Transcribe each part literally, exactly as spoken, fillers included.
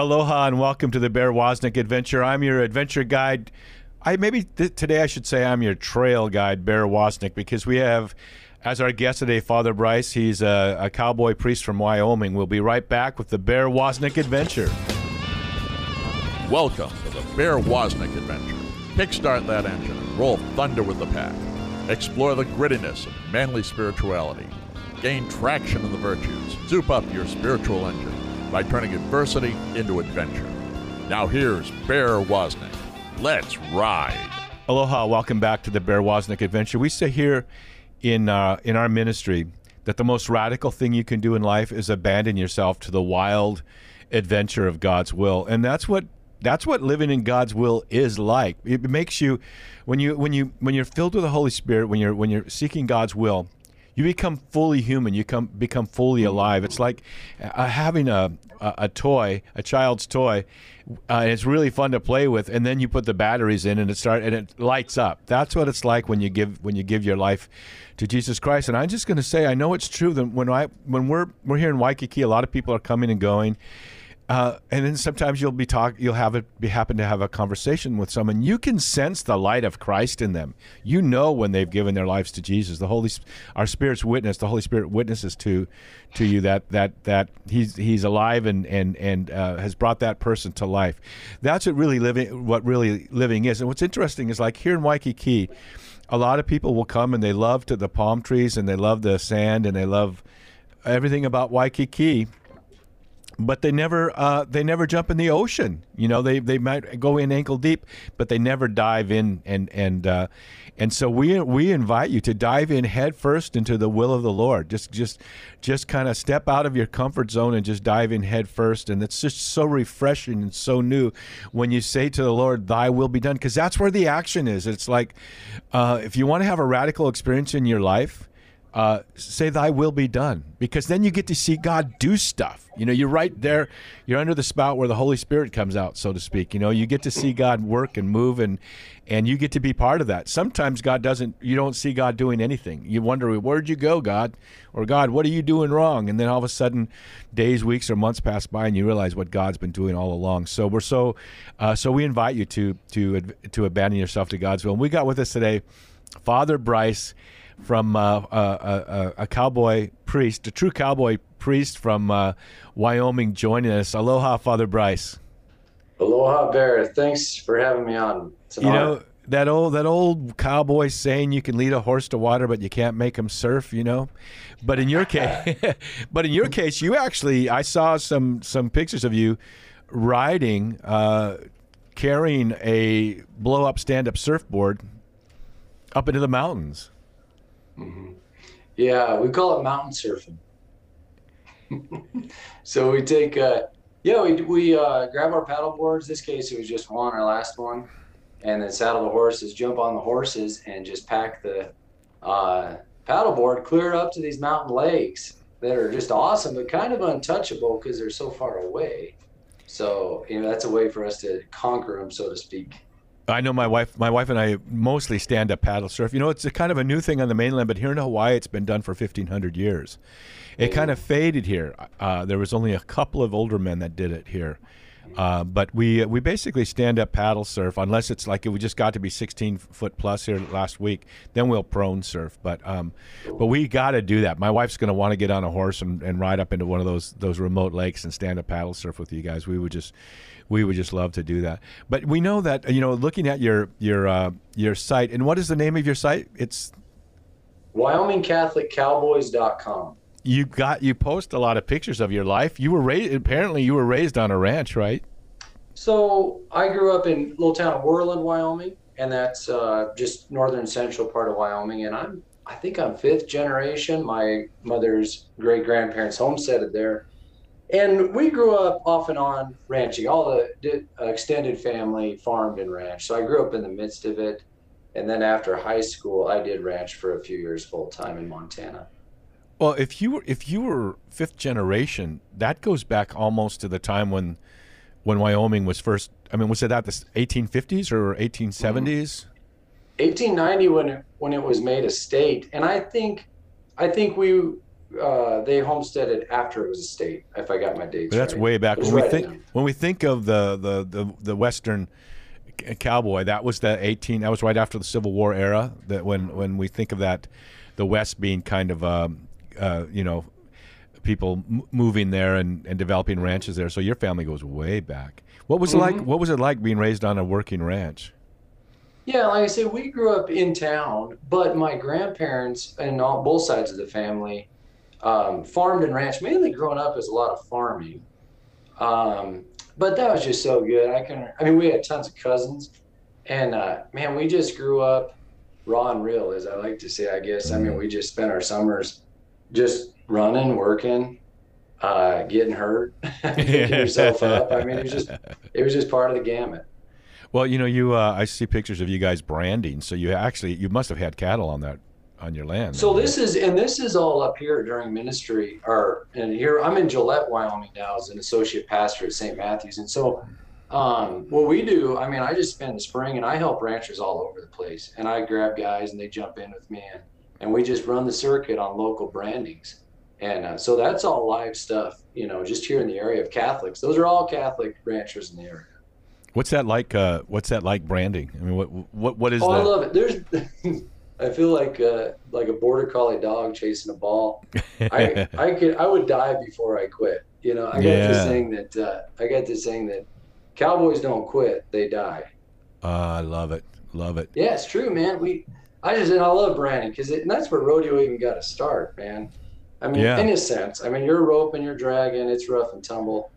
Aloha and welcome to the Bear Woznick Adventure. I'm your adventure guide. I maybe th today I should say I'm your trail guide, Bear Woznick, because we have as our guest today Father Bryce. He's a, a cowboy priest from Wyoming. We'll be right back with the Bear Woznick Adventure. Welcome to the Bear Woznick Adventure. Kickstart that engine and roll thunder with the pack. Explore the grittiness of manly spirituality. Gain traction in the virtues. Soup up your spiritual engine by turning adversity into adventure. Now here's Bear Woznick. Let's ride. Aloha, welcome back to the Bear Woznick Adventure. We say here in, uh, in our ministry that the most radical thing you can do in life is abandon yourself to the wild adventure of God's will. And that's what that's what living in God's will is like. It makes you, when you when you when you're filled with the Holy Spirit, when you're when you're seeking God's will, you become fully human. You come become fully alive. It's like uh, having a, a a toy, a child's toy. Uh, and it's really fun to play with, and then you put the batteries in, and it start and it lights up. That's what it's like when you give when you give your life to Jesus Christ. And I'm just going to say, I know it's true that when I when we're we're here in Waikiki, a lot of people are coming and going. Uh, and then sometimes you'll be talk, you'll have it be happen to have a conversation with someone. You can sense the light of Christ in them. You know when they've given their lives to Jesus. The Holy, our Spirit's witness. The Holy Spirit witnesses to, to you that that that he's he's alive and and and uh, has brought that person to life. That's what really living what really living is. And what's interesting is, like here in Waikiki, a lot of people will come and they love to the palm trees and they love the sand and they love everything about Waikiki. But they never, uh, they never jump in the ocean. You know, they they might go in ankle deep, but they never dive in. And and uh, and so we we invite you to dive in head first into the will of the Lord. Just just just kind of step out of your comfort zone and just dive in head first. And it's just so refreshing and so new when you say to the Lord, "Thy will be done," because that's where the action is. It's like uh, if you want to have a radical experience in your life, Uh, say thy will be done, because then you get to see God do stuff. You know, you're right there. You're under the spout where the Holy Spirit comes out, so to speak. You know, you get to see God work and move, and and you get to be part of that. Sometimes God doesn't, you don't see God doing anything. You wonder, where'd you go, God? Or God, what are you doing wrong? And then all of a sudden, days, weeks, or months pass by, and you realize what God's been doing all along. So we're so, uh, so we invite you to, to, to abandon yourself to God's will. And we got with us today Father Bryce, from uh, a, a, a cowboy priest, a true cowboy priest from uh, Wyoming, joining us. Aloha, Father Bryce. Aloha, Bear. Thanks for having me on. It's an you honor. know that old that old cowboy saying, "You can lead a horse to water, but you can't make him surf." You know, but in your case, but in your case, you actually, I saw some some pictures of you riding, uh, carrying a blow up stand up surfboard up into the mountains. Mm-hmm. Yeah, we call it mountain surfing. So we take, uh, yeah, we, we uh, grab our paddle boards. This case, it was just one, our last one, and then saddle the horses, jump on the horses, and just pack the uh, paddle board clear up to these mountain lakes that are just awesome, but kind of untouchable because they're so far away. So, you know, that's a way for us to conquer them, so to speak. I know my wife, my wife and I mostly stand up paddle surf. You know, it's a kind of a new thing on the mainland, but here in Hawaii, it's been done for fifteen hundred years. It kind of faded here. Uh, there was only a couple of older men that did it here. Uh, but we we basically stand up paddle surf, unless it's like, we just got to be sixteen foot plus here last week, then we'll prone surf. But um, but we got to do that. My wife's going to want to get on a horse and, and ride up into one of those those remote lakes and stand up paddle surf with you guys. We would just we would just love to do that. But we know that, you know, looking at your your uh, your site, and what is the name of your site? It's Wyoming Catholic Cowboys dot com. You got you post a lot of pictures of your life. You were raised, apparently you were raised on a ranch, right? So I grew up in little town of Worland, Wyoming, and that's uh, just northern central part of Wyoming. And I'm I think I'm fifth generation. My mother's great grandparents homesteaded there, and we grew up off and on ranching. All the did, uh, extended family farmed and ranched. So I grew up in the midst of it, and then after high school, I did ranch for a few years full time in Montana. Well, if you were if you were fifth generation, that goes back almost to the time when, when Wyoming was first. I mean, was it at the eighteen fifties or eighteen seventies? eighteen ninety when it, when it was made a state, and I think, I think we uh, they homesteaded after it was a state, if I got my dates But that's right. way back. When we, right think, when we think of the, the, the, the Western cowboy, that was the eighteen that was right after the Civil War era, that when, when we think of that, the West being kind of, um, uh, you know, people m moving there and, and developing ranches there. So your family goes way back. What was, mm-hmm. it like, what was it like being raised on a working ranch? Yeah, like I say, we grew up in town, but my grandparents and all, both sides of the family um, farmed and ranched. Mainly growing up is a lot of farming, um, but that was just so good. I can, I mean, we had tons of cousins, and uh, man, we just grew up raw and real, as I like to say, I guess. I mean, we just spent our summers just running, working, uh, getting hurt, picking yourself up. I mean, it was just, it was just part of the gamut. Well, you know, you uh, I see pictures of you guys branding. So you actually, you must have had cattle on that, on your land. So right? this is, and this is all up here during ministry, or and here I'm in Gillette, Wyoming now as an associate pastor at Saint Matthew's. And so um, what we do, I mean, I just spend the spring and I help ranchers all over the place, and I grab guys and they jump in with me, and, and we just run the circuit on local brandings. And uh, so that's all live stuff, you know, just here in the area of Catholics. Those are all Catholic ranchers in the area. What's that like? Uh, what's that like branding? I mean, what what what is? Oh, that? I love it. There's, I feel like uh, like a border collie dog chasing a ball. I I could I would die before I quit. You know, I got yeah. this thing that uh, I got this thing that cowboys don't quit; they die. Uh, I love it, love it. Yeah, it's true, man. We I just and I love branding, because that's where rodeo even got to start, man. I mean, yeah. in a sense, I mean, you're roping, you're dragging, it's rough and tumble.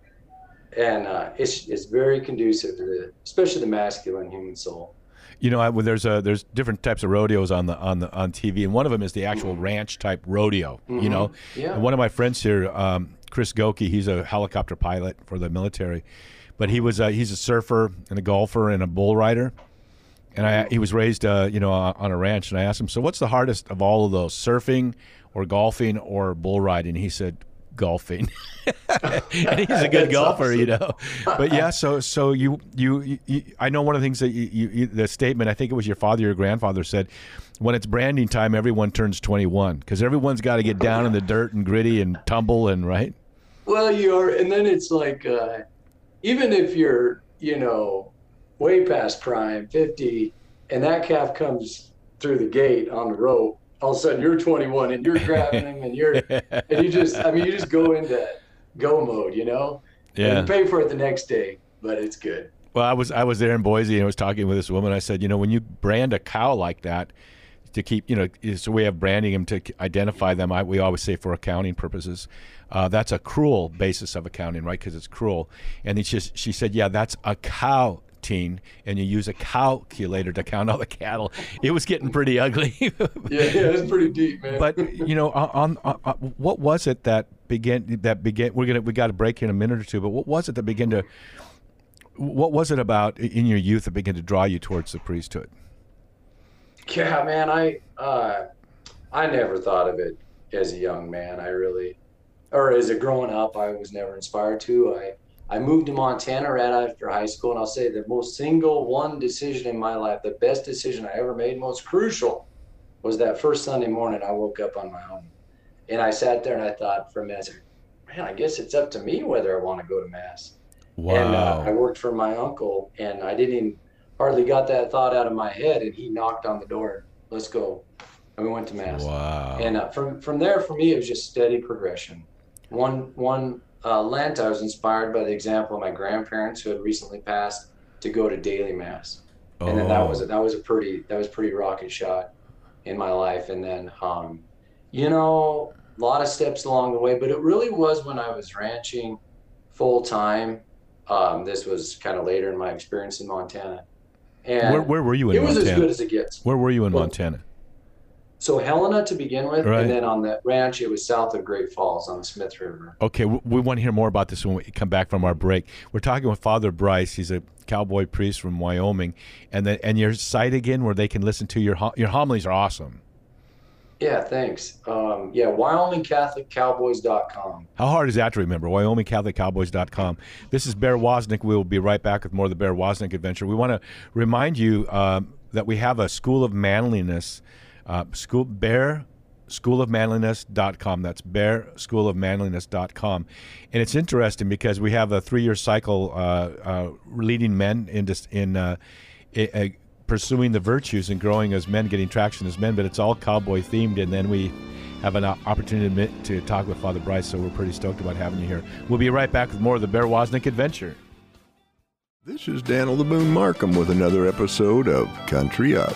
And uh, it's it's very conducive to the, especially the masculine human soul. You know, I, well, there's a, there's different types of rodeos on the on the on T V, and one of them is the actual mm-hmm. ranch type rodeo. Mm-hmm. You know, yeah. and one of my friends here, um, Chris Gokey, he's a helicopter pilot for the military, but he was a, he's a surfer and a golfer and a bull rider, and I, he was raised uh, you know on a ranch. And I asked him, so what's the hardest of all of those, surfing or golfing or bull riding? He said, golfing. And he's a good golfer, awesome. You know. But yeah, so so you, you you I know one of the things that you, you, you the statement, I think it was your father, your grandfather said, when it's branding time, everyone turns twenty-one, because everyone's got to get down in the dirt and gritty and tumble and right. Well, you are, and then it's like uh, even if you're you know way past prime, fifty, and that calf comes through the gate on the rope. All of a sudden, you're twenty-one, and you're grabbing him, and you're, and you just—I mean, you just go into go mode, you know. Yeah. And you pay for it the next day, but it's good. Well, I was I was there in Boise, and I was talking with this woman. I said, you know, when you brand a cow like that, to keep, you know, so we have branding them to identify them. I, we always say for accounting purposes, uh, that's a cruel basis of accounting, right? Because it's cruel. And it's just, she said, yeah, that's a cow. And you use a calculator to count all the cattle. It was getting pretty ugly. yeah, yeah, it's pretty deep, man. But you know, on, on, on what was it that began? That began. We're gonna we got a break here in a minute or two. But what was it that began to? What was it about in your youth that began to draw you towards the priesthood? Yeah, man, I uh, I never thought of it as a young man. I really, or as a growing up, I was never inspired to. I. I moved to Montana right after high school, and I'll say the most single one decision in my life, the best decision I ever made, most crucial, was that first Sunday morning I woke up on my own. And I sat there and I thought for a minute, I said, man, I guess it's up to me whether I want to go to Mass. Wow. And uh, I worked for my uncle, and I didn't even, hardly got that thought out of my head, and he knocked on the door, let's go. And we went to Mass. Wow. And uh, from, from there, for me, it was just steady progression. One, one, Uh, Lent, I was inspired by the example of my grandparents who had recently passed to go to daily Mass, oh. and then that was a, that was a pretty that was a pretty rocket shot in my life. And then, um, you know, a lot of steps along the way, but it really was when I was ranching full time. Um, this was kind of later in my experience in Montana. And where, where were you in Montana? It was as good as it gets. Where were you in well, Montana? So Helena to begin with, right. and then on the ranch, it was south of Great Falls on the Smith River. Okay, we, we want to hear more about this when we come back from our break. We're talking with Father Bryce. He's a cowboy priest from Wyoming. And the, and your site again where they can listen to your your homilies are awesome. Yeah, thanks. Um, yeah, Wyoming Catholic Cowboys dot com. How hard is that to remember? Wyoming Catholic Cowboys dot com. This is Bear Woznick. We will be right back with more of the Bear Woznick Adventure. We want to remind you um, that we have a School of Manliness. Uh, school bear Bear School of Manliness dot com. That's Bear School of Manliness dot com. And it's interesting because we have a three-year cycle uh, uh, leading men in, dis- in uh, a, a pursuing the virtues and growing as men, getting traction as men, but it's all cowboy-themed. And then we have an opportunity to talk with Father Bryce, so we're pretty stoked about having you here. We'll be right back with more of the Bear Woznick Adventure. This is Daniel the Boone Markham with another episode of Country Up.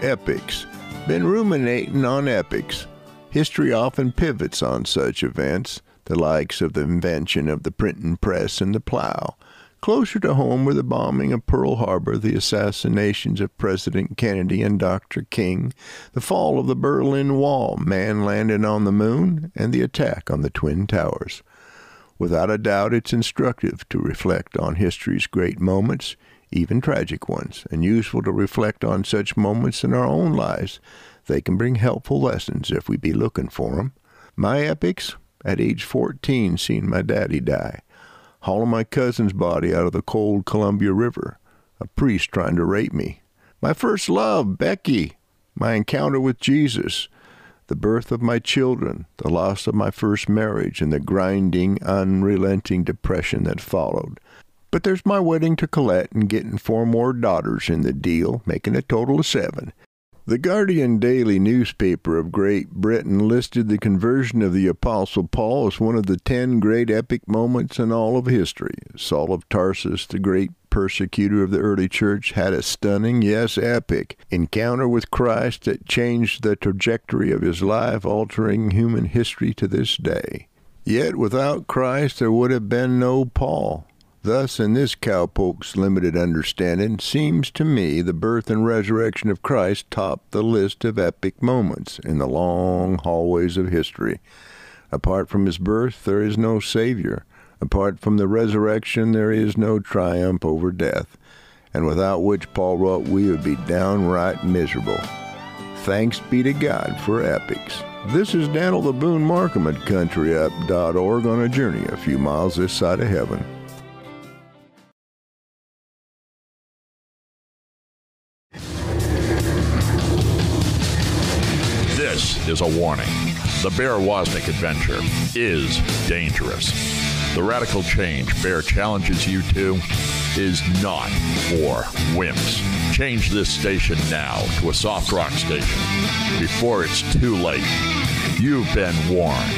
Epics. Been ruminating on epics. History often pivots on such events, the likes of the invention of the printing press and the plow. Closer to home were the bombing of Pearl Harbor, the assassinations of President Kennedy and Doctor King, the fall of the Berlin Wall, man landing on the moon, and the attack on the Twin Towers. Without a doubt, it's instructive to reflect on history's great moments, even tragic ones, and useful to reflect on such moments in our own lives. They can bring helpful lessons if we be looking for them. My epics? At age fourteen, seen my daddy die. Hauling my cousin's body out of the cold Columbia River. A priest trying to rape me. My first love, Becky. My encounter with Jesus. The birth of my children, the loss of my first marriage, and the grinding, unrelenting depression that followed. But there's my wedding to Gillette and getting four more daughters in the deal, making a total of seven. The Guardian Daily newspaper of Great Britain listed the conversion of the Apostle Paul as one of the ten great epic moments in all of history. Saul of Tarsus, the great persecutor of the early church, had a stunning, yes, epic encounter with Christ that changed the trajectory of his life, altering human history to this day. Yet without Christ there would have been no Paul. Thus, in this cowpoke's limited understanding, seems to me the birth and resurrection of Christ topped the list of epic moments in the long hallways of history. Apart from his birth, there is no Savior. Apart from the resurrection, there is no triumph over death, and without which, Paul wrote, we would be downright miserable. Thanks be to God for epics. This is Daniel the Boone Markham at Country Up dot org on a journey a few miles this side of heaven. This is a warning. The Bear Woznick Adventure is dangerous. The radical change Bear challenges you to is not for wimps. Change this station now to a soft rock station before it's too late. You've been warned.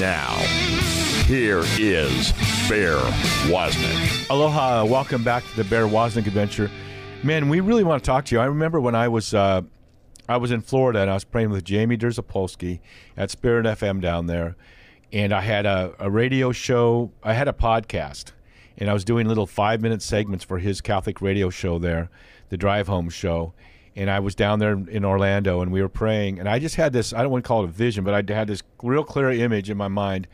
Now, here is Bear Woznick. Aloha. Welcome back to the Bear Woznick Adventure. Man, we really want to talk to you. I remember when I was... Uh, I was in Florida, and I was praying with Jamie Derzapolsky at Spirit F M down there, and I had a, a radio show. I had a podcast, and I was doing little five-minute segments for his Catholic radio show there, the Drive Home show, and I was down there in Orlando, and we were praying, and I just had this, I don't want to call it a vision, but I had this real clear image in my mind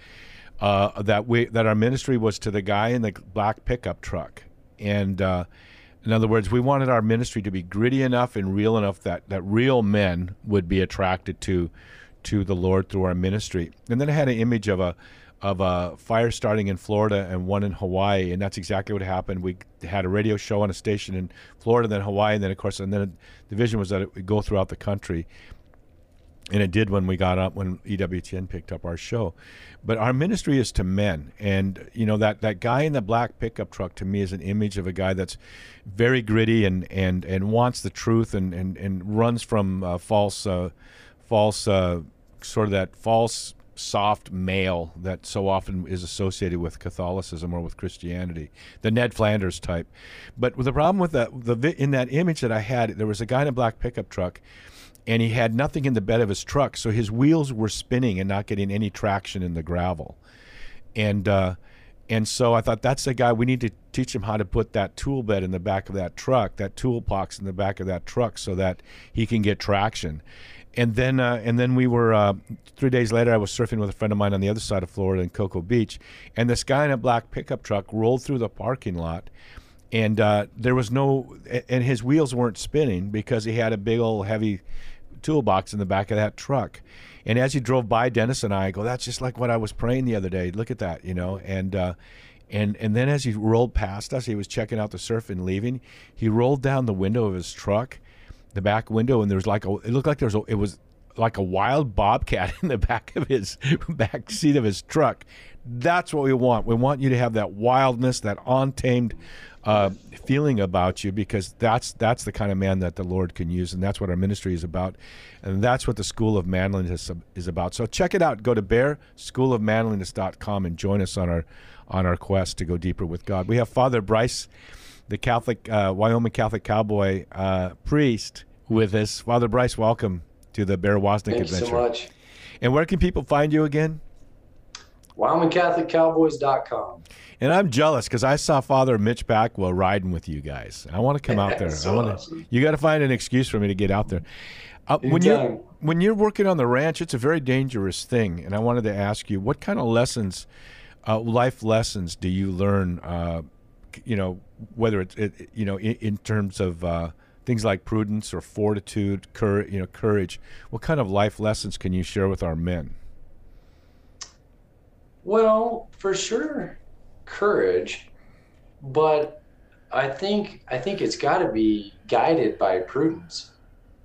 uh, that we that our ministry was to the guy in the black pickup truck, and uh in other words, we wanted our ministry to be gritty enough and real enough that, that real men would be attracted to to the Lord through our ministry. And then I had an image of a of a fire starting in Florida and one in Hawaii, and that's exactly what happened. We had a radio show on a station in Florida, then Hawaii, and then of course, and then the vision was that it would go throughout the country. And it did when we got up, when E W T N picked up our show. But our ministry is to men. And, you know, that, that guy in the black pickup truck to me is an image of a guy that's very gritty and, and, and wants the truth and, and, and runs from uh, false, uh, false uh, sort of that false soft male that so often is associated with Catholicism or with Christianity, the Ned Flanders type. But the problem with that, the, in that image that I had, there was a guy in a black pickup truck, and he had nothing in the bed of his truck, so his wheels were spinning and not getting any traction in the gravel. And uh, and so I thought, that's the guy. We need to teach him how to put that tool bed in the back of that truck, that toolbox in the back of that truck, so that he can get traction. And then uh, and then we were, uh, three days later, I was surfing with a friend of mine on the other side of Florida in Cocoa Beach, and this guy in a black pickup truck rolled through the parking lot. And uh, there was no, and his wheels weren't spinning because he had a big old heavy toolbox in the back of that truck. And as he drove by, Dennis and I go, that's just like what I was praying the other day. Look at that, you know. And uh, and and then as he rolled past us, he was checking out the surf and leaving. He rolled down the window of his truck, the back window, and there was like a, it looked like there was a, it was like a wild bobcat in the back of his back seat of his truck. That's what we want. We want you to have that wildness, that untamed uh, feeling about you, because that's that's the kind of man that the Lord can use, and that's what our ministry is about, and that's what the School of Manliness is about. So check it out. Go to Bear School of Manliness dot com and join us on our on our quest to go deeper with God. We have Father Bryce, the Catholic uh, Wyoming Catholic Cowboy uh, priest, with us. Father Bryce, welcome to the Bear Woznick Adventure. Thank you so much. And where can people find you again? Wyoming Catholic Cowboys dot com. And I'm jealous because I saw Father Mitch back while riding with you guys. I want to come out there. So I want to. You got to find an excuse for me to get out there. Uh, when you when you're working on the ranch, it's a very dangerous thing, and I wanted to ask you, what kind of lessons, uh, life lessons, do you learn? Uh, you know, whether it's it, you know in, in terms of uh, things like prudence or fortitude, cur you know, courage. What kind of life lessons can you share with our men? Well, for sure, courage, but I think I think it's got to be guided by prudence,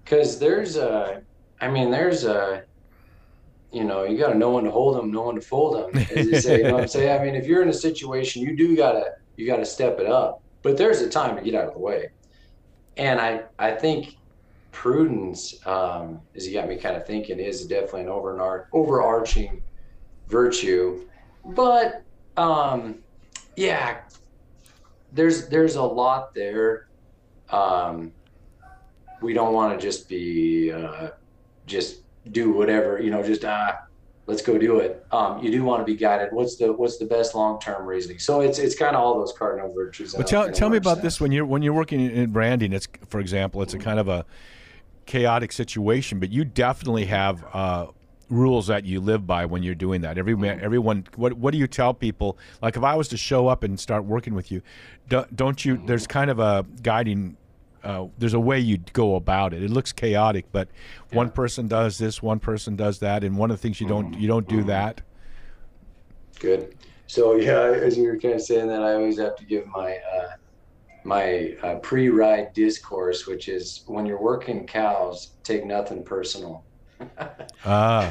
because there's a, I mean, there's a, you know, you got to know when to hold them, know when to fold them, as they say. You know what I'm saying? I mean, if you're in a situation, you do gotta you gotta step it up, but there's a time to get out of the way, and I I think prudence, um, as you got me kind of thinking, is definitely an over overarching virtue. But um yeah, there's there's a lot there. Um we don't want to just be uh just do whatever, you know, just ah let's go do it. Um you do want to be guided. What's the what's the best long-term reasoning? So it's it's kind of all those cardinal virtues. Well, tell, tell me about this. When you're when you're working in branding, it's, for example, it's a kind of a chaotic situation, but you definitely have uh rules that you live by when you're doing that. Every man everyone, what what do you tell people? Like, if I was to show up and start working with you, don't, don't you, there's kind of a guiding, uh there's a way you go about it. It looks chaotic, but yeah, one person does this, one person does that, and one of the things you don't you don't do that. Good. So yeah, as you were kind of saying that, I always have to give my uh my uh, pre-ride discourse, which is, when you're working cows, take nothing personal. Ah.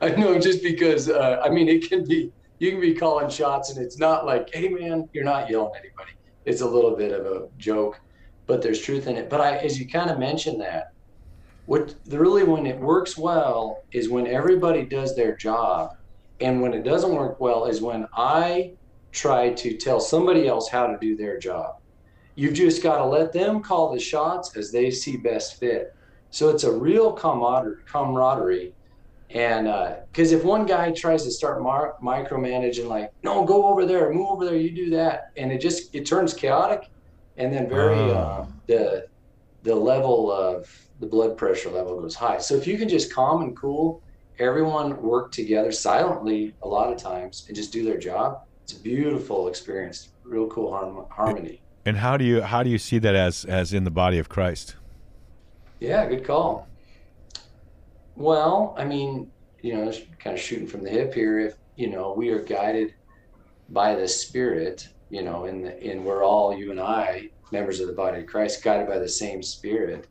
I know, just because uh, I mean, it can be, you can be calling shots, and it's not like, hey man, you're not yelling at anybody. It's a little bit of a joke, but there's truth in it. But I, as you kind of mentioned that, what the, really when it works well is when everybody does their job, and when it doesn't work well is when I try to tell somebody else how to do their job. You've just got to let them call the shots as they see best fit. So it's a real camaraderie, and because uh, if one guy tries to start micromanaging, like, no, go over there, move over there, you do that, and it just it turns chaotic, and then very uh. Uh, the the level of the blood pressure level goes high. So if you can just calm and cool, everyone work together silently a lot of times and just do their job. It's a beautiful experience, real cool harm harmony. And how do you how do you see that as as in the body of Christ? Yeah, good call. Well, I mean, you know, kind of shooting from the hip here. If, you know, we are guided by the Spirit, you know, and and we're all, you and I, members of the body of Christ, guided by the same Spirit.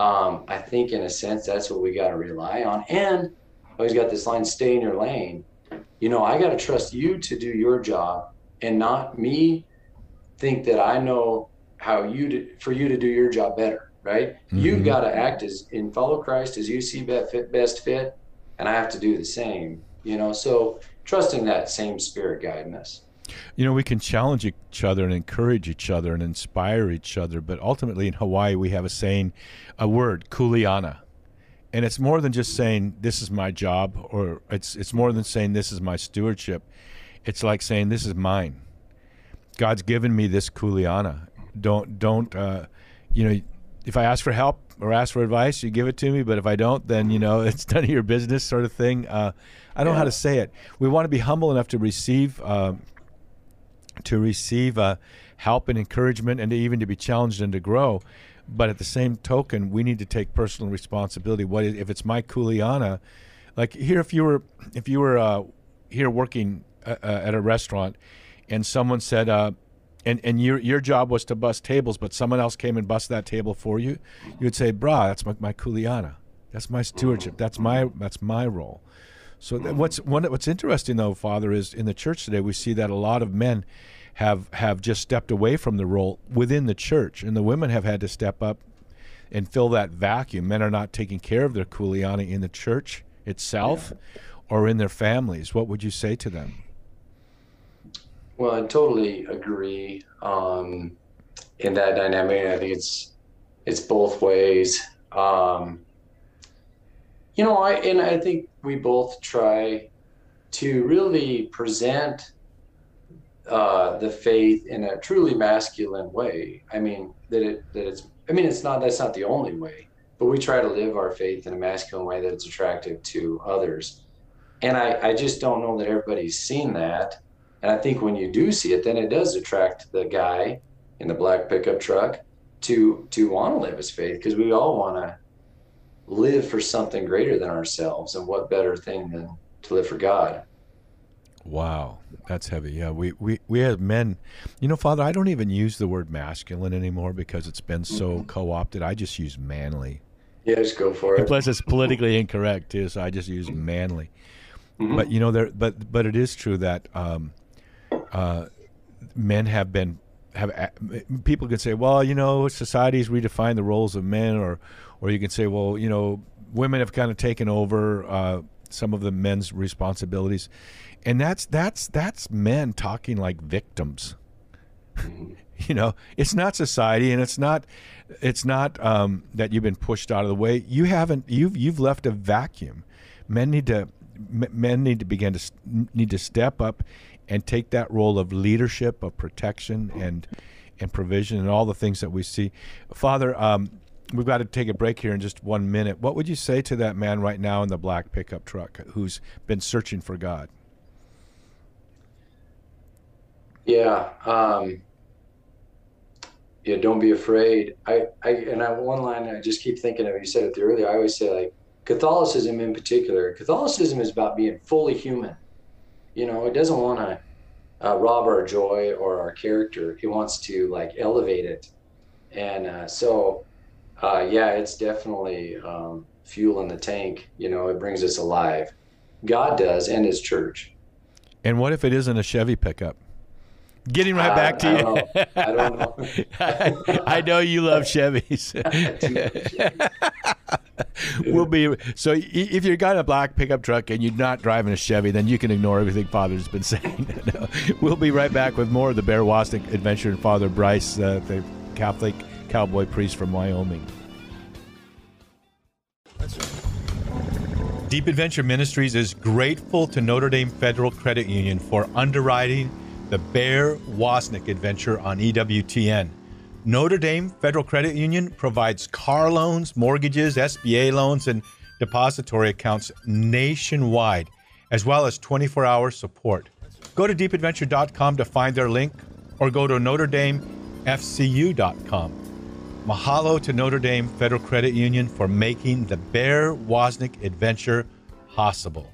Um, I think, in a sense, that's what we got to rely on. And I always got this line: "Stay in your lane." You know, I got to trust you to do your job, and not me think that I know how you to, for you to do your job better. Right? Mm-hmm. You've got to act as in follow Christ as you see best fit, and I have to do the same, you know, so trusting that same Spirit guiding us. You know, we can challenge each other and encourage each other and inspire each other, but ultimately in Hawaii we have a saying, a word, kuleana. And it's more than just saying, this is my job, or it's, it's more than saying, this is my stewardship. It's like saying, this is mine. God's given me this kuleana. Don't, don't, uh, you know, if I ask for help or ask for advice, you give it to me. But if I don't, then, you know, it's none of your business, sort of thing. Uh, I don't yeah. know how to say it. We want to be humble enough to receive, uh, to receive uh, help and encouragement, and to even to be challenged and to grow. But at the same token, we need to take personal responsibility. What is, if it's my kuleana? Like here, if you were, if you were uh, here working uh, uh, at a restaurant, and someone said, Uh, And, and your, your job was to bus tables, but someone else came and bust that table for you, you would say, brah, that's my, my kuleana. That's my stewardship. That's my that's my role. So that what's one what's interesting though, Father, is in the church today we see that a lot of men have have just stepped away from the role within the church, and the women have had to step up and fill that vacuum. Men are not taking care of their kuleana in the church itself, yeah, or in their families. What would you say to them? Well, I totally agree um, in that dynamic. I think it's it's both ways. Um, you know, I and I think we both try to really present uh, the faith in a truly masculine way. I mean that it that it's. I mean it's not that's not the only way, but we try to live our faith in a masculine way that's attractive to others. And I I just don't know that everybody's seen that. And I think when you do see it, then it does attract the guy in the black pickup truck to to want to live his faith, because we all want to live for something greater than ourselves. And what better thing than to live for God? Wow, that's heavy. Yeah, we, we, we have men. You know, Father, I don't even use the word masculine anymore because it's been so mm-hmm. co-opted. I just use manly. Yeah, just go for it. And plus, it's politically incorrect, too, so I just use manly. Mm-hmm. But, you know, there. But, but it is true that... Um, Uh, men have been have people can say, well, you know, society's redefined the roles of men, or or you can say, well, you know, women have kind of taken over uh, some of the men's responsibilities, and that's that's that's men talking like victims. You know, it's not society, and it's not it's not um, that you've been pushed out of the way. You haven't you've you've left a vacuum. Men need to men need to begin to need to step up and take that role of leadership, of protection, and and provision, and all the things that we see. Father, um, we've got to take a break here in just one minute. What would you say to that man right now in the black pickup truck who's been searching for God? Yeah, um, yeah. Don't be afraid. I, I and I one line I just keep thinking of. You said it earlier. I always say, like, Catholicism in particular. Catholicism is about being fully human. You know, it doesn't want to uh, rob our joy or our character. It wants to, like, elevate it. And uh, so, uh, yeah, it's definitely um, fuel in the tank. You know, it brings us alive. God does, and his church. And what if it isn't a Chevy pickup? Getting right back I, to I you. I don't know. I, don't know. I, I know you love Chevys. We'll be so if you've got a black pickup truck and you're not driving a Chevy, then you can ignore everything Father's been saying. No. We'll be right back with more of the Bear Woznick Adventure and Father Bryce, uh, the Catholic cowboy priest from Wyoming. That's right. Deep Adventure Ministries is grateful to Notre Dame Federal Credit Union for underwriting the Bear Woznick Adventure on E W T N. Notre Dame Federal Credit Union provides car loans, mortgages, S B A loans, and depository accounts nationwide, as well as twenty-four hour support. Go to deep adventure dot com to find their link, or go to notre dame f c u dot com. Mahalo to Notre Dame Federal Credit Union for making the Bear Woznick Adventure possible.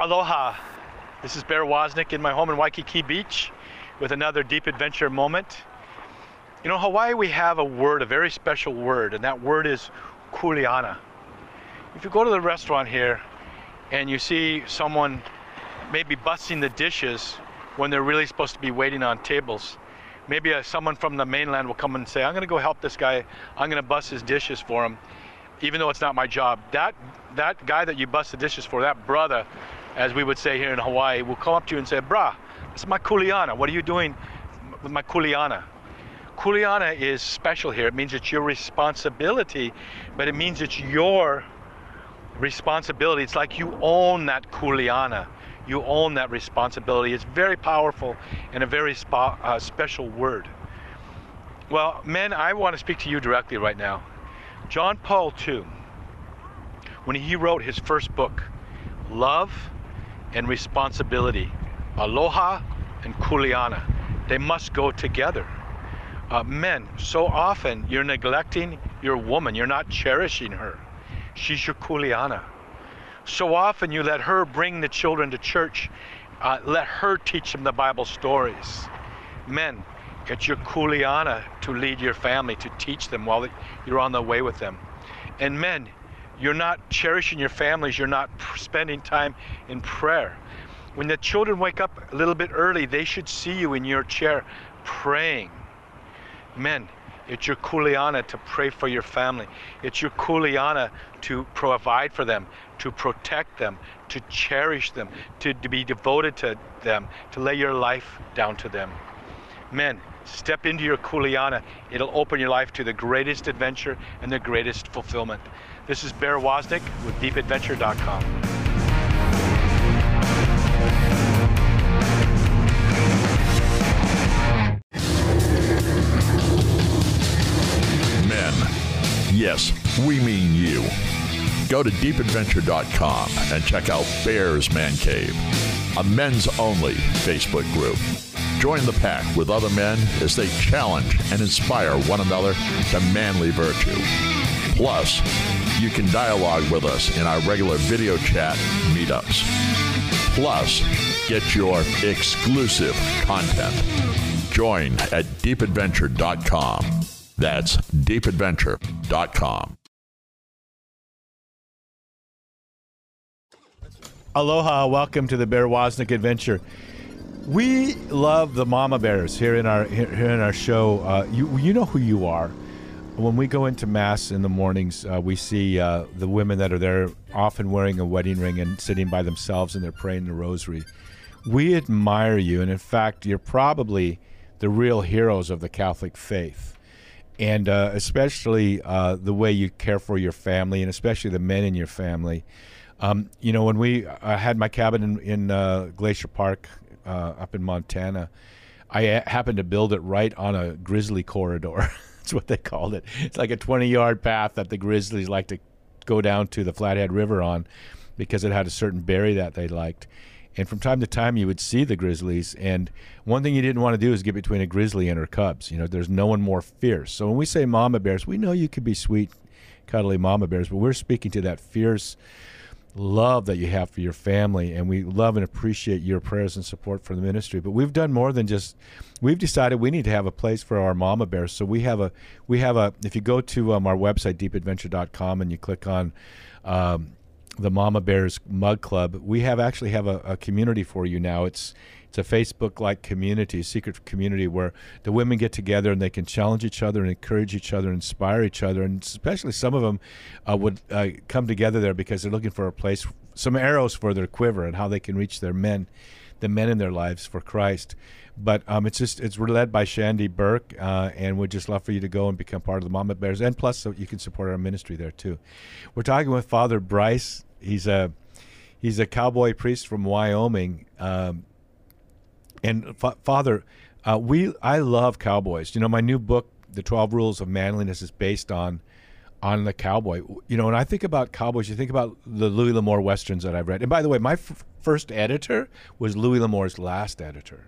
Aloha, this is Bear Woznick in my home in Waikiki Beach with another Deep Adventure moment. You know, in Hawaii we have a word, a very special word, and that word is kuleana. If you go to the restaurant here and you see someone maybe busting the dishes when they're really supposed to be waiting on tables, maybe uh, someone from the mainland will come and say, I'm gonna go help this guy, I'm gonna bust his dishes for him, even though it's not my job. That, that guy that you bust the dishes for, that brother, as we would say here in Hawaii, will come up to you and say, brah, this is my kuleana. What are you doing with my kuleana? Kuleana is special here. It means it's your responsibility, but it means it's your responsibility. It's like you own that kuleana. You own that responsibility. It's very powerful and a very spa, uh, special word. Well, men, I want to speak to you directly right now. John Paul the Second, when he wrote his first book, Love and Responsibility, Aloha and Kuleana, they must go together. Uh, men, so often you're neglecting your woman, you're not cherishing her. She's your kuleana. So often you let her bring the children to church Uh, let her teach them the Bible stories. Men, get your kuleana to lead your family, to teach them while you're on the way with them. And men, you're not cherishing your families, you're not spending time in prayer. When the children wake up a little bit early, they should see you in your chair praying. Men, it's your kuleana to pray for your family. It's your kuleana to provide for them, to protect them, to cherish them, to, to be devoted to them, to lay your life down to them. Men, step into your kuleana. It'll open your life to the greatest adventure and the greatest fulfillment. This is Bear Woznick with Deep Adventure dot com. Yes, we mean you. Go to Deep Adventure dot com and check out Bear's Man Cave, a men's-only Facebook group. Join the pack with other men as they challenge and inspire one another to manly virtue. Plus, you can dialogue with us in our regular video chat meetups. Plus, get your exclusive content. Join at Deep Adventure dot com. That's Deep Adventure dot com. Aloha, welcome to the Bear Woznick Adventure. We love the mama bears here in our here, here in our show. Uh, you you know who you are. When we go into mass in the mornings, uh, we see uh, the women that are there, often wearing a wedding ring and sitting by themselves, and they're praying the rosary. We admire you, and in fact, you're probably the real heroes of the Catholic faith. And uh, especially uh, the way you care for your family, and especially the men in your family. Um, you know, when we I had my cabin in, in uh, Glacier Park uh, up in Montana, I happened to build it right on a grizzly corridor. That's what they called it. It's like a twenty-yard path that the grizzlies like to go down to the Flathead River on, because it had a certain berry that they liked. And from time to time, you would see the grizzlies. And one thing you didn't want to do is get between a grizzly and her cubs. You know, there's no one more fierce. So when we say mama bears, we know you could be sweet, cuddly mama bears, but we're speaking to that fierce love that you have for your family. And we love and appreciate your prayers and support for the ministry. But we've done more than just, we've decided we need to have a place for our mama bears. So we have a, we have a, if you go to um, our website, Deep Adventure dot com, and you click on, um, the Mama Bears Mug Club, we have actually have a, a community for you now. It's it's a Facebook-like community, a secret community where the women get together and they can challenge each other and encourage each other, inspire each other, and especially some of them uh, would uh, come together there because they're looking for a place, some arrows for their quiver and how they can reach their men, the men in their lives for Christ. But um, it's just it's we're led by Shandy Burke, uh, and we'd just love for you to go and become part of the Mama Bears, and plus so you can support our ministry there too. We're talking with Father Bryce. He's a he's a cowboy priest from Wyoming, um, and fa Father, uh, we I love cowboys. You know, my new book, The twelve Rules of Manliness, is based on on the cowboy. You know, when I think about cowboys, you think about the Louis L'Amour westerns that I've read. And by the way, my f first editor was Louis L'Amour's last editor.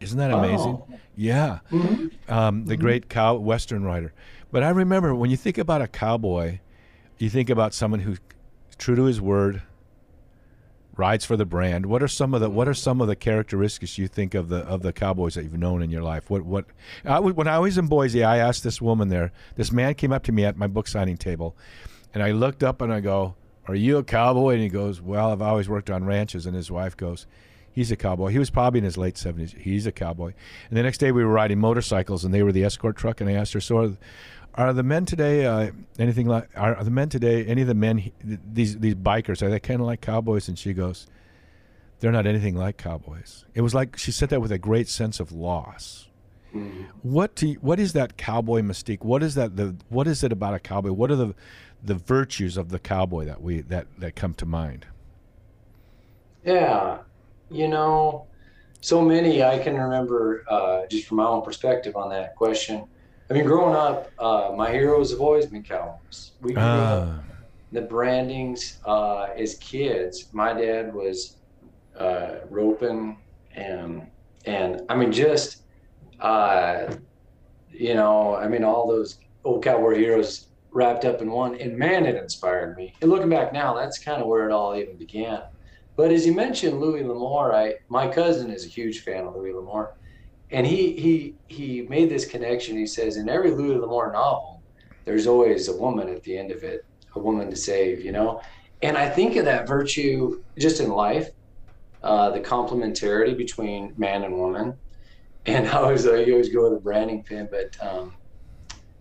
Isn't that amazing? Oh. Yeah, mm-hmm. um, the mm-hmm. great cow western writer. But I remember when you think about a cowboy, you think about someone who true to his word, rides for the brand. What are some of the what are some of the characteristics you think of the of the cowboys that you've known in your life? What what I, when I was in Boise, I asked this woman there. This man came up to me at my book signing table, and I looked up and I go, "Are you a cowboy?" And he goes, "Well, I've always worked on ranches." And his wife goes, "He's a cowboy." He was probably in his late seventies. He's a cowboy. And the next day we were riding motorcycles, and they were the escort truck. And I asked her, "So are, Are the men today uh, anything like? Are the men today any of the men these these bikers are they kind of like cowboys?" And she goes, "They're not anything like cowboys." It was like she said that with a great sense of loss. Mm-hmm. What do you, what is that cowboy mystique? What is that the what is it about a cowboy? What are the the virtues of the cowboy that we that that come to mind? Yeah, you know, so many I can remember uh, just from my own perspective on that question. I mean, growing up, uh, my heroes have always been cowboys. We grew uh. up the brandings uh, as kids. My dad was uh, roping, and and I mean, just uh, you know, I mean, all those old cowboy heroes wrapped up in one. And man, it inspired me. And looking back now, that's kind of where it all even began. But as you mentioned, Louis L'Amour, I, my cousin is a huge fan of Louis L'Amour, and he he he made this connection. He says, in every Louis L'Amour novel, there's always a woman at the end of it, a woman to save, you know? And I think of that virtue just in life, uh, the complementarity between man and woman. And I always, I always go with a branding pin, but um,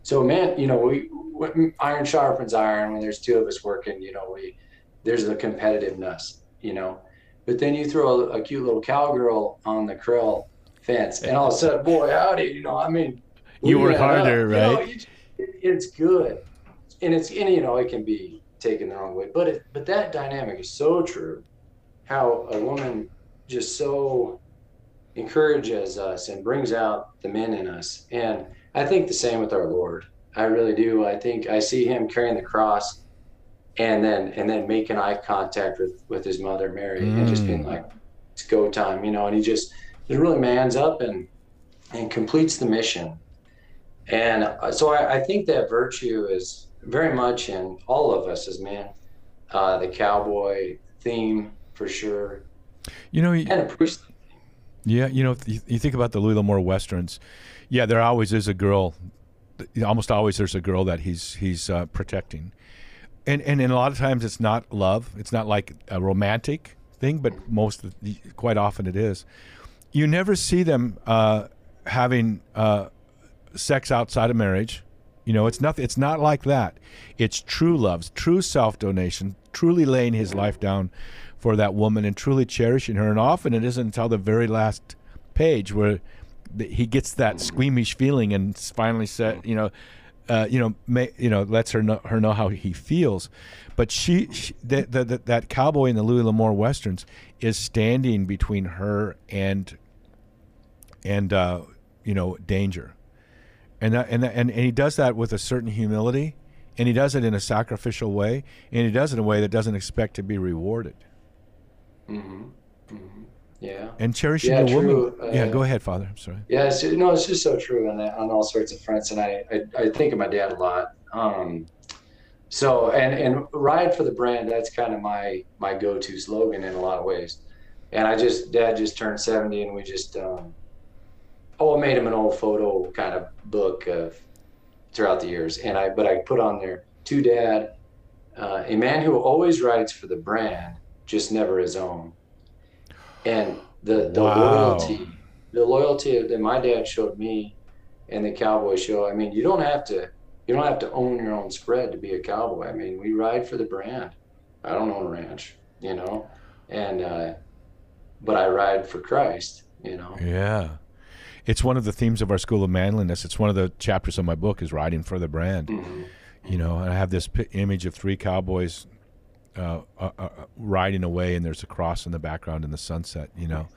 so man, you know, we, we iron sharpens iron. When there's two of us working, you know, we there's a competitiveness, you know, but then you throw a, a cute little cowgirl on the krill fence, and all of a sudden, boy, howdy, you know, I mean, you work harder, right? You know, you, it, it's good, and it's and you know, it can be taken the wrong way, but it, but that dynamic is so true. How a woman just so encourages us and brings out the men in us. And I think the same with our Lord. I really do. I think I see him carrying the cross and then and then making eye contact with, with his mother Mary mm. and just being like, it's go time, you know, and he just it really mans up and and completes the mission. And so I, I think that virtue is very much in all of us as men. Uh, the cowboy theme for sure. You know, he, and a priest. Yeah, you know, if you think about the Louis L'Amour Westerns, yeah, there always is a girl, almost always there's a girl that he's he's uh, protecting. And, and and a lot of times it's not love. It's not like a romantic thing, but most the, quite often it is. You never see them uh, having uh, sex outside of marriage. You know, it's nothing. It's not like that. It's true love, true self-donation, truly laying his life down for that woman and truly cherishing her. And often it isn't until the very last page where the, he gets that squeamish feeling and finally said, you know, uh, you know, may, you know, lets her know, her know how he feels. But she, she the, the, the, that cowboy in the Louis L'Amour Westerns is standing between her and, and uh, you know, danger. And, that, and, that, and, and he does that with a certain humility, and he does it in a sacrificial way, and he does it in a way that doesn't expect to be rewarded. Mm-hmm. Mm-hmm. Yeah. And cherishing yeah, the true. woman. Uh, yeah, go ahead, Father. I'm sorry. Yeah, it's, no, it's just so true on, that, on all sorts of fronts. And I, I, I think of my dad a lot. Um, so, and, and Ride for the Brand, that's kind of my, my go-to slogan in a lot of ways. And I just, Dad just turned seventy, and we just, um, oh, I made him an old photo kind of book of throughout the years. And I, but I put on there, to Dad, uh, a man who always rides for the brand, just never his own. And the, the wow. loyalty, the loyalty that my dad showed me and the cowboy show. I mean, you don't have to, you don't have to own your own spread to be a cowboy. I mean, we ride for the brand. I don't own a ranch, you know, and, uh, but I ride for Christ, you know? Yeah. It's one of the themes of our School of Manliness. It's one of the chapters of my book is riding for the brand, mm-hmm. you know, and I have this p- image of three cowboys, Uh, uh, uh, riding away, and there's a cross in the background in the sunset. You know,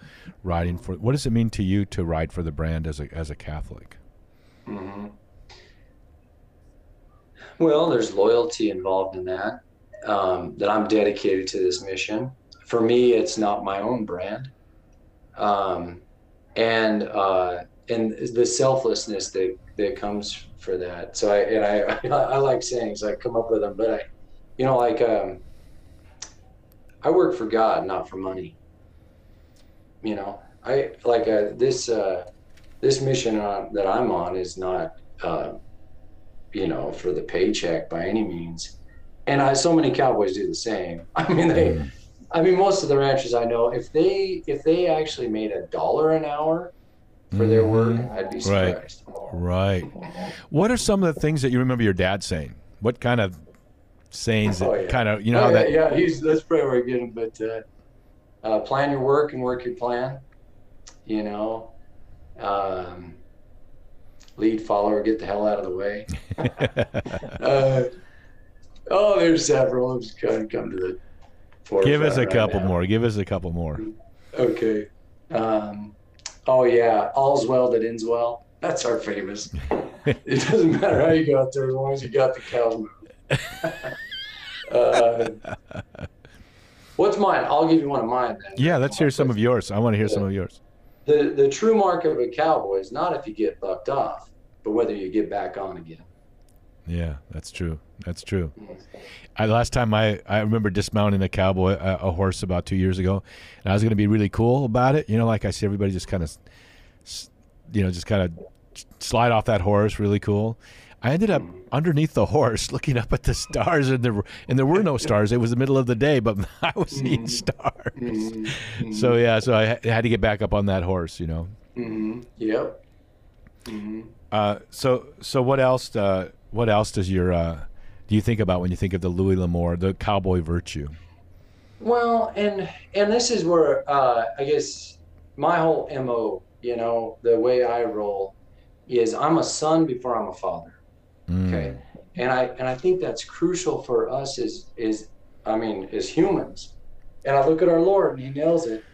riding for. What does it mean to you to ride for the brand as a as a Catholic? Mm-hmm. Well, there's loyalty involved in that. Um, that I'm dedicated to this mission. For me, it's not my own brand, um, and uh, and the selflessness that that comes for that. So I and I I, I like sayings. I come up with them, but I, you know, like. Um, I work for God, not for money. You know, I like uh, this. Uh, this mission on, that I'm on is not, uh, you know, for the paycheck by any means. And I, so many cowboys do the same. I mean, they. I mean, most of the ranchers I know, if they if they actually made a dollar an hour for mm-hmm. their work, I'd be surprised. Right. Right. What are some of the things that you remember your dad saying? What kind of sayings that oh, yeah. kind of, you know, oh, yeah, that yeah he's that's probably where I get him, but uh, uh plan your work and work your plan, you know, um lead, follower, get the hell out of the way. uh, oh there's several. I'm just trying to come to the forefront. Give us a right couple now. more give us a couple more okay um oh yeah all's well that ends well. That's our famous. It doesn't matter how you go out there as long as you got the cows moving. uh, what's mine? I'll give you one of mine then. Yeah, let's hear some of yours. I want to hear yeah. some of yours. The the true mark of a cowboy is not if you get bucked off, but whether you get back on again. Yeah, that's true. That's true. I, last time I, I remember dismounting a cowboy, a, a horse about two years ago, and I was going to be really cool about it. You know, like I see everybody just kind of, you know, just kind of slide off that horse, really cool. I ended up underneath the horse looking up at the stars, and there, and there were no stars. It was the middle of the day, but I was seeing stars. So, yeah, so I had to get back up on that horse, you know. Mm-hmm. Yep. Mm-hmm. Uh, so, so what else? Uh, what else does your uh, do you think about when you think of the Louis L'Amour, the cowboy virtue? Well, and and this is where uh, I guess my whole M O, you know, the way I roll, is I'm a son before I'm a father. Mm. Okay, and I and I think that's crucial for us as is I mean as humans. And I look at our Lord, and He nails it.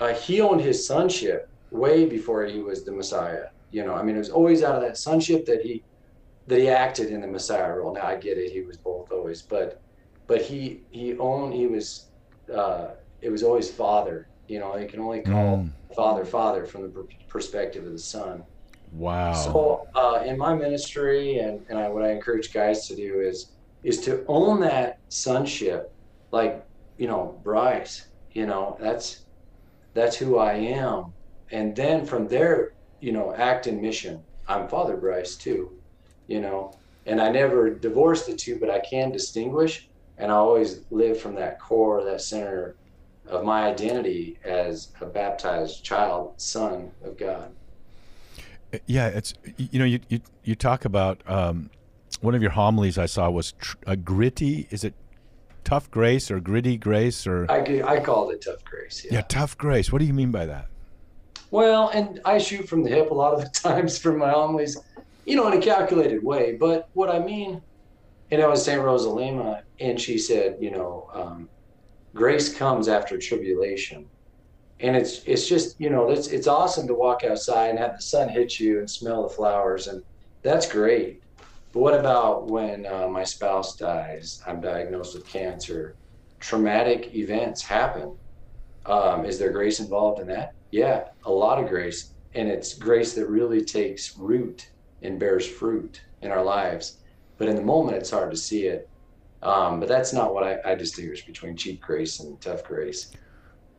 Uh, he owned His sonship way before He was the Messiah. You know, I mean, it was always out of that sonship that he that he acted in the Messiah role. Now I get it; he was both always, but but he he owned he was uh, it was always Father. You know, you can only call mm. Father Father from the per- perspective of the Son. Wow. So uh, in my ministry, and and I, what I encourage guys to do is is to own that sonship, like you know Bryce. You know, that's that's who I am, and then from there, you know, act in mission. I'm Father Bryce too, you know, and I never divorce the two, but I can distinguish, and I always live from that core, that center of my identity as a baptized child, son of God. Yeah, it's, you know, you you, you talk about, um, one of your homilies I saw was tr- a gritty, is it tough grace or gritty grace? Or I, I called it tough grace. Yeah. yeah, tough grace. What do you mean by that? Well, and I shoot from the hip a lot of the times from my homilies, you know, in a calculated way. But what I mean, and I was saying Rosa Lima, and she said, you know, um, grace comes after tribulation. And it's it's just, you know, it's, it's awesome to walk outside and have the sun hit you and smell the flowers. And that's great. But what about when uh, my spouse dies, I'm diagnosed with cancer, traumatic events happen? Um, is there grace involved in that? Yeah, a lot of grace, and it's grace that really takes root and bears fruit in our lives. But in the moment, it's hard to see it. Um, but that's not what I, I distinguish between cheap grace and tough grace.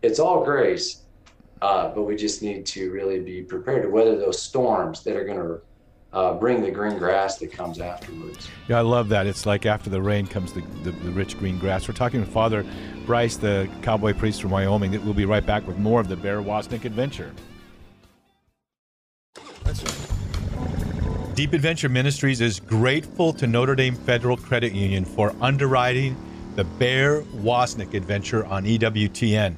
It's all grace, uh, but we just need to really be prepared to weather those storms that are going to uh, bring the green grass that comes afterwards. Yeah, I love that. It's like after the rain comes the, the, the rich green grass. We're talking with Father Bryce, the cowboy priest from Wyoming. We'll be right back with more of the Bear Woznick Adventure. Deep Adventure Ministries is grateful to Notre Dame Federal Credit Union for underwriting the Bear Woznick Adventure on E W T N.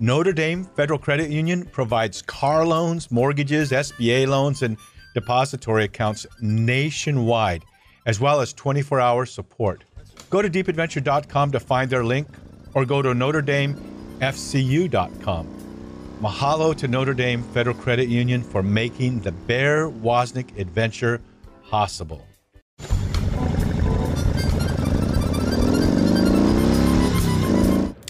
Notre Dame Federal Credit Union provides car loans, mortgages, S B A loans, and depository accounts nationwide, as well as twenty-four hour support. Go to deep adventure dot com to find their link, or go to notre dame f c u dot com. Mahalo to Notre Dame Federal Credit Union for making the Bear Woznick Adventure possible.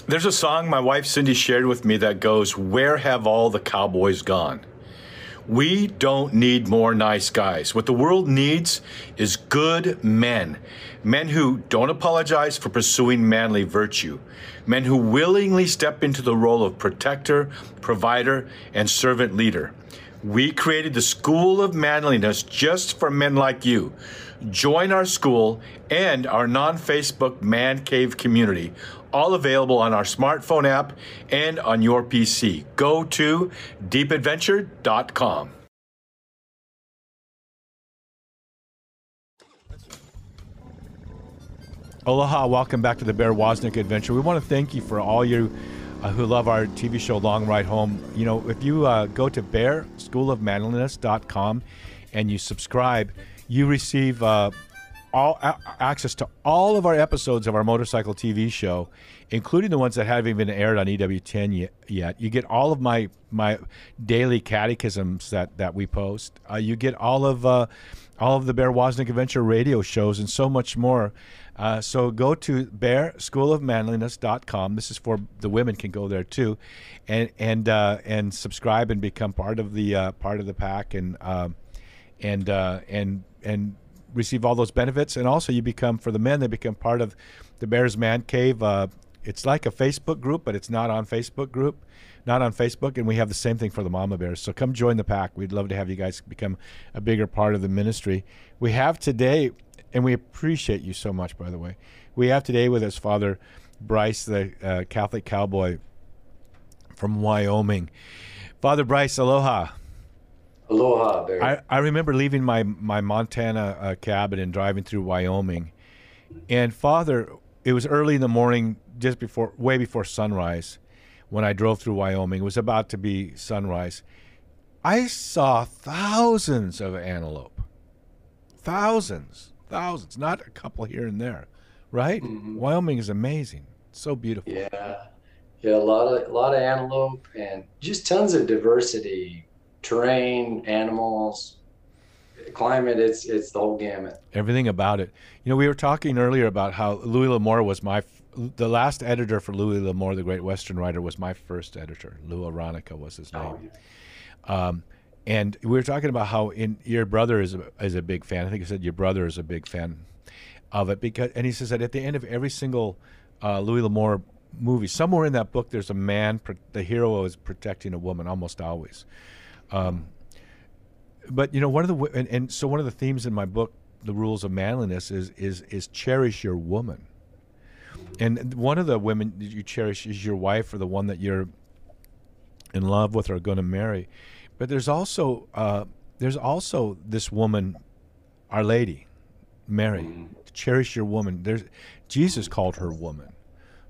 There's a song my wife Cindy shared with me that goes, "Where have all the cowboys gone?" We don't need more nice guys. What the world needs is good men. Men who don't apologize for pursuing manly virtue. Men who willingly step into the role of protector, provider, and servant leader. We created the School of Manliness just for men like you. Join our school and our non-Facebook Man Cave community, all available on our smartphone app and on your P C. Go to deep adventure dot com. Aloha, welcome back to the Bear Woznick Adventure. We want to thank you for all you uh, who love our T V show, Long Ride Home. You know, if you uh, go to bear school of manliness dot com and you subscribe, you receive uh, all a- access to all of our episodes of our motorcycle T V show, including the ones that haven't been aired on E W ten yet. yet. You get all of my my daily catechisms that, that we post. Uh, you get all of uh, all of the Bear Woznick Adventure radio shows and so much more. Uh, so go to bear school of manliness dot com. This is for the women, can go there too, and and uh, and subscribe and become part of the uh, part of the pack and uh, and uh, and. and receive all those benefits. And also you become, for the men, they become part of the Bears Man Cave. Uh, it's like a Facebook group, but it's not on Facebook group, not on Facebook. And we have the same thing for the Mama Bears. So come join the pack. We'd love to have you guys become a bigger part of the ministry. We have today, and we appreciate you so much, by the way. We have today with us Father Bryce, the uh, Catholic cowboy from Wyoming. Father Bryce, aloha. Aloha, Bear. I, I remember leaving my, my Montana uh, cabin and driving through Wyoming. And Father, it was early in the morning, just before, way before sunrise, when I drove through Wyoming. It was about to be sunrise. I saw thousands of antelope. Thousands, thousands, not a couple here and there, right? Mm-hmm. Wyoming is amazing. It's so beautiful. Yeah, yeah, a lot of, a lot of antelope and just tons of diversity. Terrain, animals, climate, it's it's the whole gamut. Everything about it. You know, we were talking earlier about how Louis L'Amour was my, the last editor for Louis L'Amour, the great Western writer, was my first editor. Lou Aronica was his name. Oh, yeah. Um, and we were talking about how in your brother is a, is a big fan. I think you said your brother is a big fan of it. because. And he says that at the end of every single uh, Louis L'Amour movie, somewhere in that book, there's a man, the hero is protecting a woman almost always. Um, but you know, one of the, and, and so one of the themes in my book, The Rules of Manliness, is, is, is cherish your woman. And one of the women that you cherish is your wife, or the one that you're in love with or going to marry. But there's also, uh, there's also this woman, Our Lady, Mary. Mm. Cherish your woman. There's, Jesus called her woman.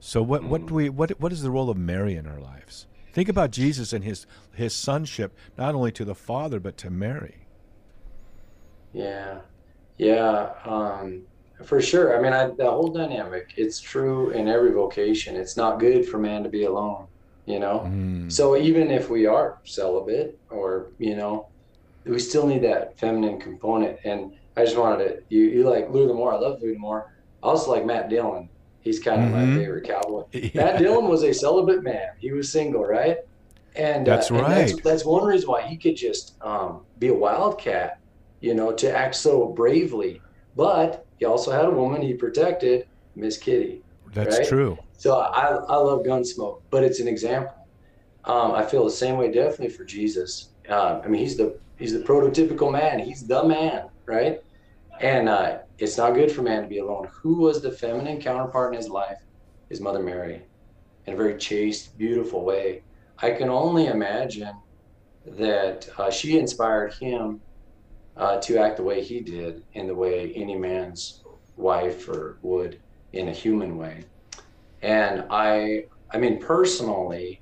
So what, mm. what do we, what, what is the role of Mary in our lives? Think about Jesus and his his sonship, not only to the Father, but to Mary. Yeah, yeah, um, for sure. I mean, I, the whole dynamic, it's true in every vocation. It's not good for man to be alone, you know? Mm. So even if we are celibate or, you know, we still need that feminine component. And I just wanted to, you, you like Louis L'Amour, I love Louis L'Amour. I also like Matt Dillon. He's kind of mm-hmm. my favorite cowboy. Yeah. Matt Dillon was a celibate man. He was single, right? And that's uh, right. And that's, that's one reason why he could just um, be a wildcat, you know, to act so bravely. But he also had a woman he protected, Miss Kitty. That's right? True. So I, I love Gunsmoke, but it's an example. Um, I feel the same way definitely for Jesus. Uh, I mean, he's the he's the prototypical man. He's the man, right? And uh, it's not good for man to be alone. Who was the feminine counterpart in his life? His Mother Mary, in a very chaste, beautiful way. I can only imagine that uh, she inspired him uh, to act the way he did, in the way any man's wife or would in a human way. And I, I mean, personally,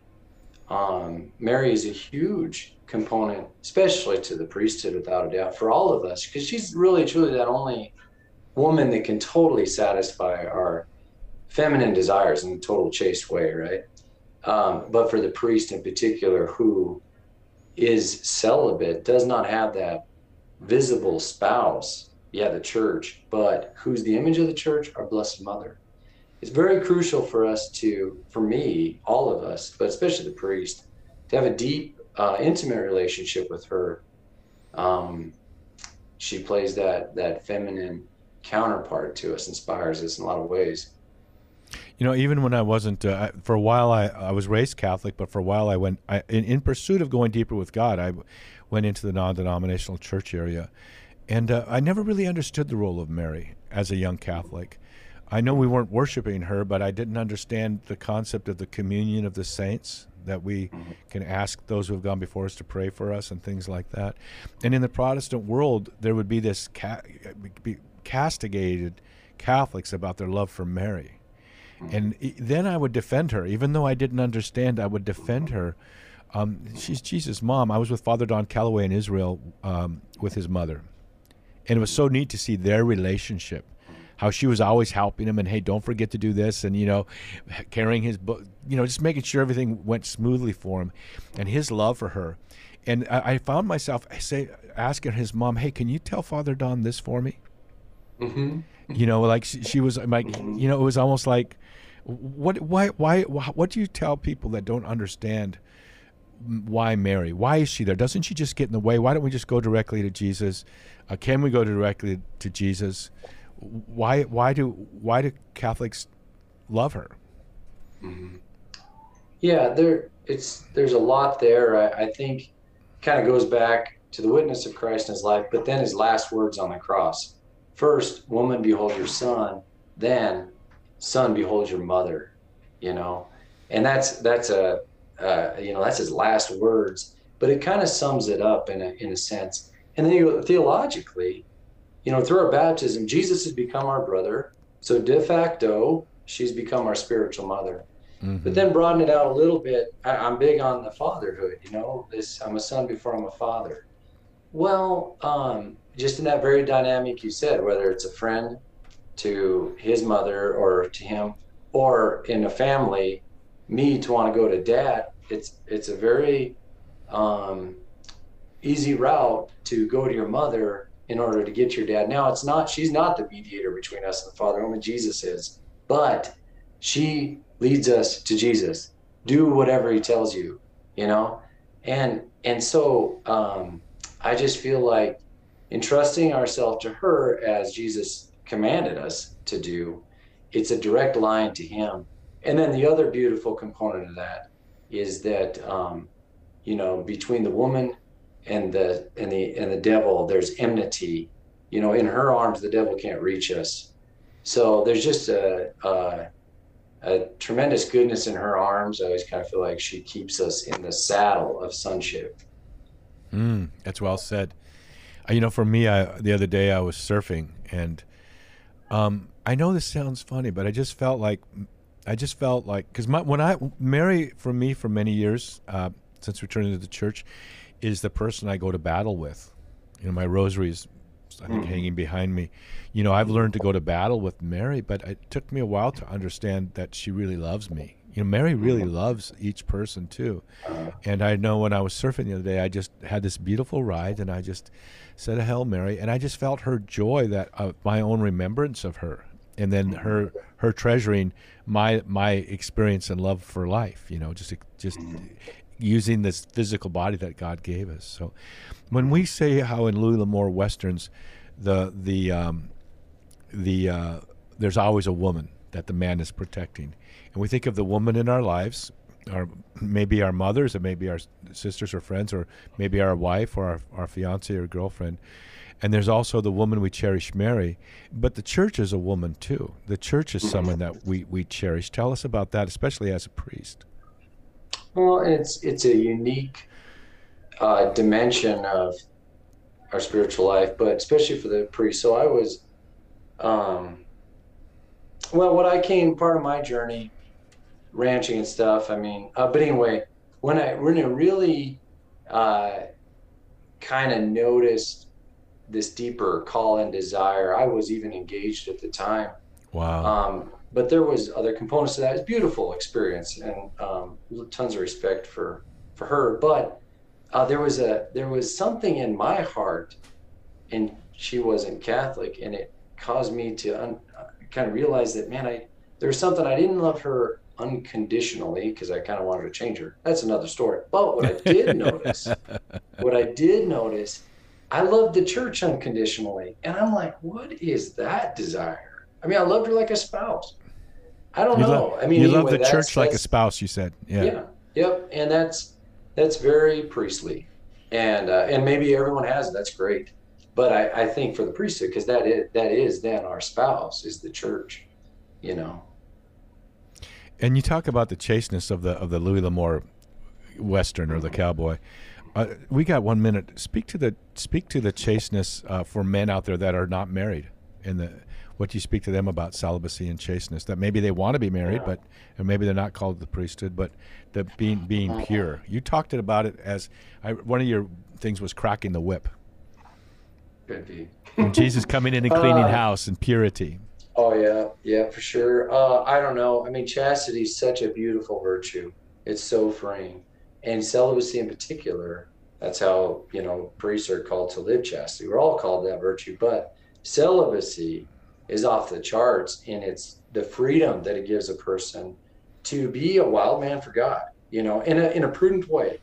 um, Mary is a huge component, especially to the priesthood, without a doubt, for all of us, because she's really truly that only woman that can totally satisfy our feminine desires in a total chaste way, right? Um, but for the priest in particular, who is celibate, does not have that visible spouse, yeah, the church, but who's the image of the church? Our Blessed Mother. It's very crucial for us to, for me, all of us, but especially the priest, to have a deep, Uh, intimate relationship with her. Um, she plays that that feminine counterpart to us, inspires us in a lot of ways. You know, even when I wasn't uh, for a while, I, I was raised Catholic, but for a while I went I, in, in pursuit of going deeper with God. I went into the non-denominational church area, and uh, I never really understood the role of Mary as a young Catholic. I know we weren't worshiping her, but I didn't understand the concept of the communion of the saints, that we can ask those who have gone before us to pray for us and things like that. And in the Protestant world, there would be this ca be castigated Catholics about their love for Mary. And then I would defend her. Even though I didn't understand, I would defend her. Um, she's Jesus' mom. I was with Father Don Calloway in Israel um, with his mother. And it was so neat to see their relationship, how she was always helping him, and hey, don't forget to do this, and you know, carrying his book, you know, just making sure everything went smoothly for him, and his love for her. And I, I found myself say, asking his mom, hey, can you tell Father Don this for me? Mm-hmm. You know, like she, she was like, mm-hmm. you know, it was almost like, what, why, why, why, what do you tell people that don't understand why Mary? Why is she there? Doesn't she just get in the way? Why don't we just go directly to Jesus? Uh, can we go directly to Jesus? Why why do why do Catholics love her? Mm-hmm. Yeah, there it's there's a lot there. I, I think kind of goes back to the witness of Christ in his life, but then his last words on the cross. First, woman, behold your son. Then, son, behold your mother. You know, and that's that's a uh, you know that's his last words. But it kind of sums it up in a in a sense. And then you, theologically, you know, through our baptism, Jesus has become our brother. So de facto, she's become our spiritual mother. Mm-hmm. But then broaden it out a little bit. I, I'm big on the fatherhood, you know, this I'm a son before I'm a father. Well, um, just in that very dynamic you said, whether it's a friend to his mother or to him, or in a family, me to want to go to dad, it's, it's a very um, easy route to go to your mother in order to get your dad. Now it's not, she's not the mediator between us and the Father, only Jesus is, but she leads us to Jesus. Do whatever he tells you, you know? And, and so um, I just feel like entrusting ourselves to her as Jesus commanded us to do, it's a direct line to him. And then the other beautiful component of that is that, um, you know, between the woman and the and the and the devil, there's enmity. You know, in her arms the devil can't reach us. So there's just a a, a tremendous goodness in her arms. I always kind of feel like she keeps us in the saddle of sonship. Mm, that's well said. You know, for me, I, the other day I was surfing, and um, I know this sounds funny, but I just felt like I just felt like because my when I Mary for me for many years uh, since returning to the church, is the person I go to battle with. You know, my rosary is, I think, mm. hanging behind me. You know, I've learned to go to battle with Mary, but it took me a while to understand that she really loves me. You know, Mary really loves each person too. And I know when I was surfing the other day, I just had this beautiful ride, and I just said a Hail Mary, and I just felt her joy, that uh, my own remembrance of her, and then her her treasuring my my experience and love for life. You know, just just. using this physical body that God gave us. So when we say how in Louis L'Amour Westerns, the the um, the uh, there's always a woman that the man is protecting, and we think of the woman in our lives, or maybe our mothers, or maybe our sisters or friends, or maybe our wife or our, our fiance or girlfriend, and there's also the woman we cherish, Mary, but the church is a woman too. The church is someone that we, we cherish. Tell us about that, especially as a priest. Well, it's it's a unique uh, dimension of our spiritual life, but especially for the priest. So I was, um, well, what I came, part of my journey, ranching and stuff, I mean, uh, but anyway, when I, when I really uh, kind of noticed this deeper call and desire, I was even engaged at the time. Wow. Um, But there was other components to that. It's a beautiful experience, and um, tons of respect for, for her. But uh, there was a there was something in my heart, and she wasn't Catholic, and it caused me to un, kind of realize that, man, I there was something. I didn't love her unconditionally because I kind of wanted to change her. That's another story. But what I did notice, what I did notice, I loved the church unconditionally, and I'm like, what is that desire? I mean, I loved her like a spouse. I don't you know. Love, I mean, you anyway, love the church like a spouse. You said, yeah, yeah, yep. And that's that's very priestly, and uh, and maybe everyone has it. That's great, but I, I think for the priesthood, because that is that is then our spouse is the church, you know. And you talk about the chasteness of the of the Louis L'Amour Western or the cowboy. Uh, we got one minute. Speak to the speak to the chasteness uh, for men out there that are not married in the. What do you speak to them about celibacy and chasteness? That maybe they want to be married, yeah. but and maybe they're not called to the priesthood, but the being being pure. You talked about it as I, one of your things was cracking the whip. Could be. And Jesus coming in and cleaning uh, house and purity. Oh yeah, yeah, for sure. Uh, I don't know. I mean, chastity is such a beautiful virtue. It's so freeing, and celibacy in particular. That's how you know priests are called to live chastity. We're all called to that virtue, but celibacy is off the charts in its the freedom that it gives a person to be a wild man for God, you know, in a in a prudent way.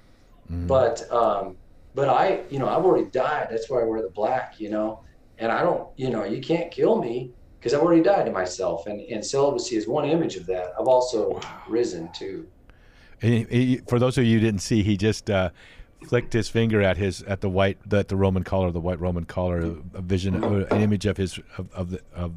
Mm. But um, but I, you know, I've already died. That's why I wear the black, you know. And I don't, you know, you can't kill me because I've already died to myself. And, and celibacy is one image of that. I've also wow. risen too. He, he, for those of you who didn't see, he just uh, flicked his finger at his at the white that the Roman collar, the white Roman collar, a vision, an image of his of of, the, of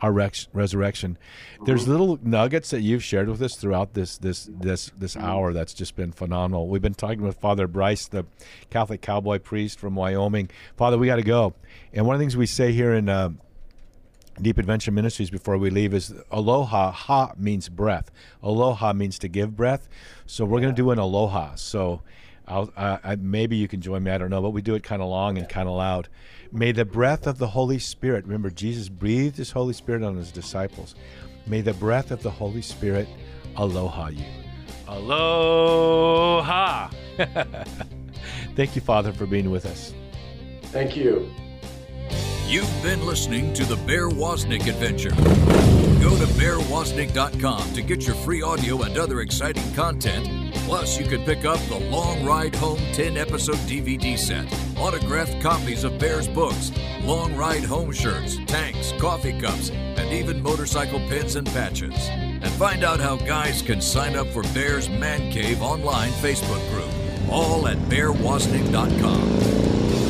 our rex, resurrection. There's little nuggets that you've shared with us throughout this this this this hour that's just been phenomenal. We've been talking with Father Bryce, the Catholic cowboy priest from Wyoming. Father, we got to go. And one of the things we say here in uh, Deep Adventure Ministries before we leave is aloha. Ha means breath. Aloha means to give breath. So we're yeah. going to do an aloha. So I'll, I, I, maybe you can join me. I don't know, but we do it kind of long and kind of loud. May the breath of the Holy Spirit, remember Jesus breathed his Holy Spirit on his disciples. May the breath of the Holy Spirit aloha you. Aloha. Thank you, Father, for being with us. Thank you. You've been listening to The Bear Woznick Adventure. Go to bear woznick dot com to get your free audio and other exciting content. Plus, you can pick up the Long Ride Home ten-episode D V D set, autographed copies of Bear's books, Long Ride Home shirts, tanks, coffee cups, and even motorcycle pins and patches. And find out how guys can sign up for Bear's Man Cave online Facebook group, all at bear woznick dot com.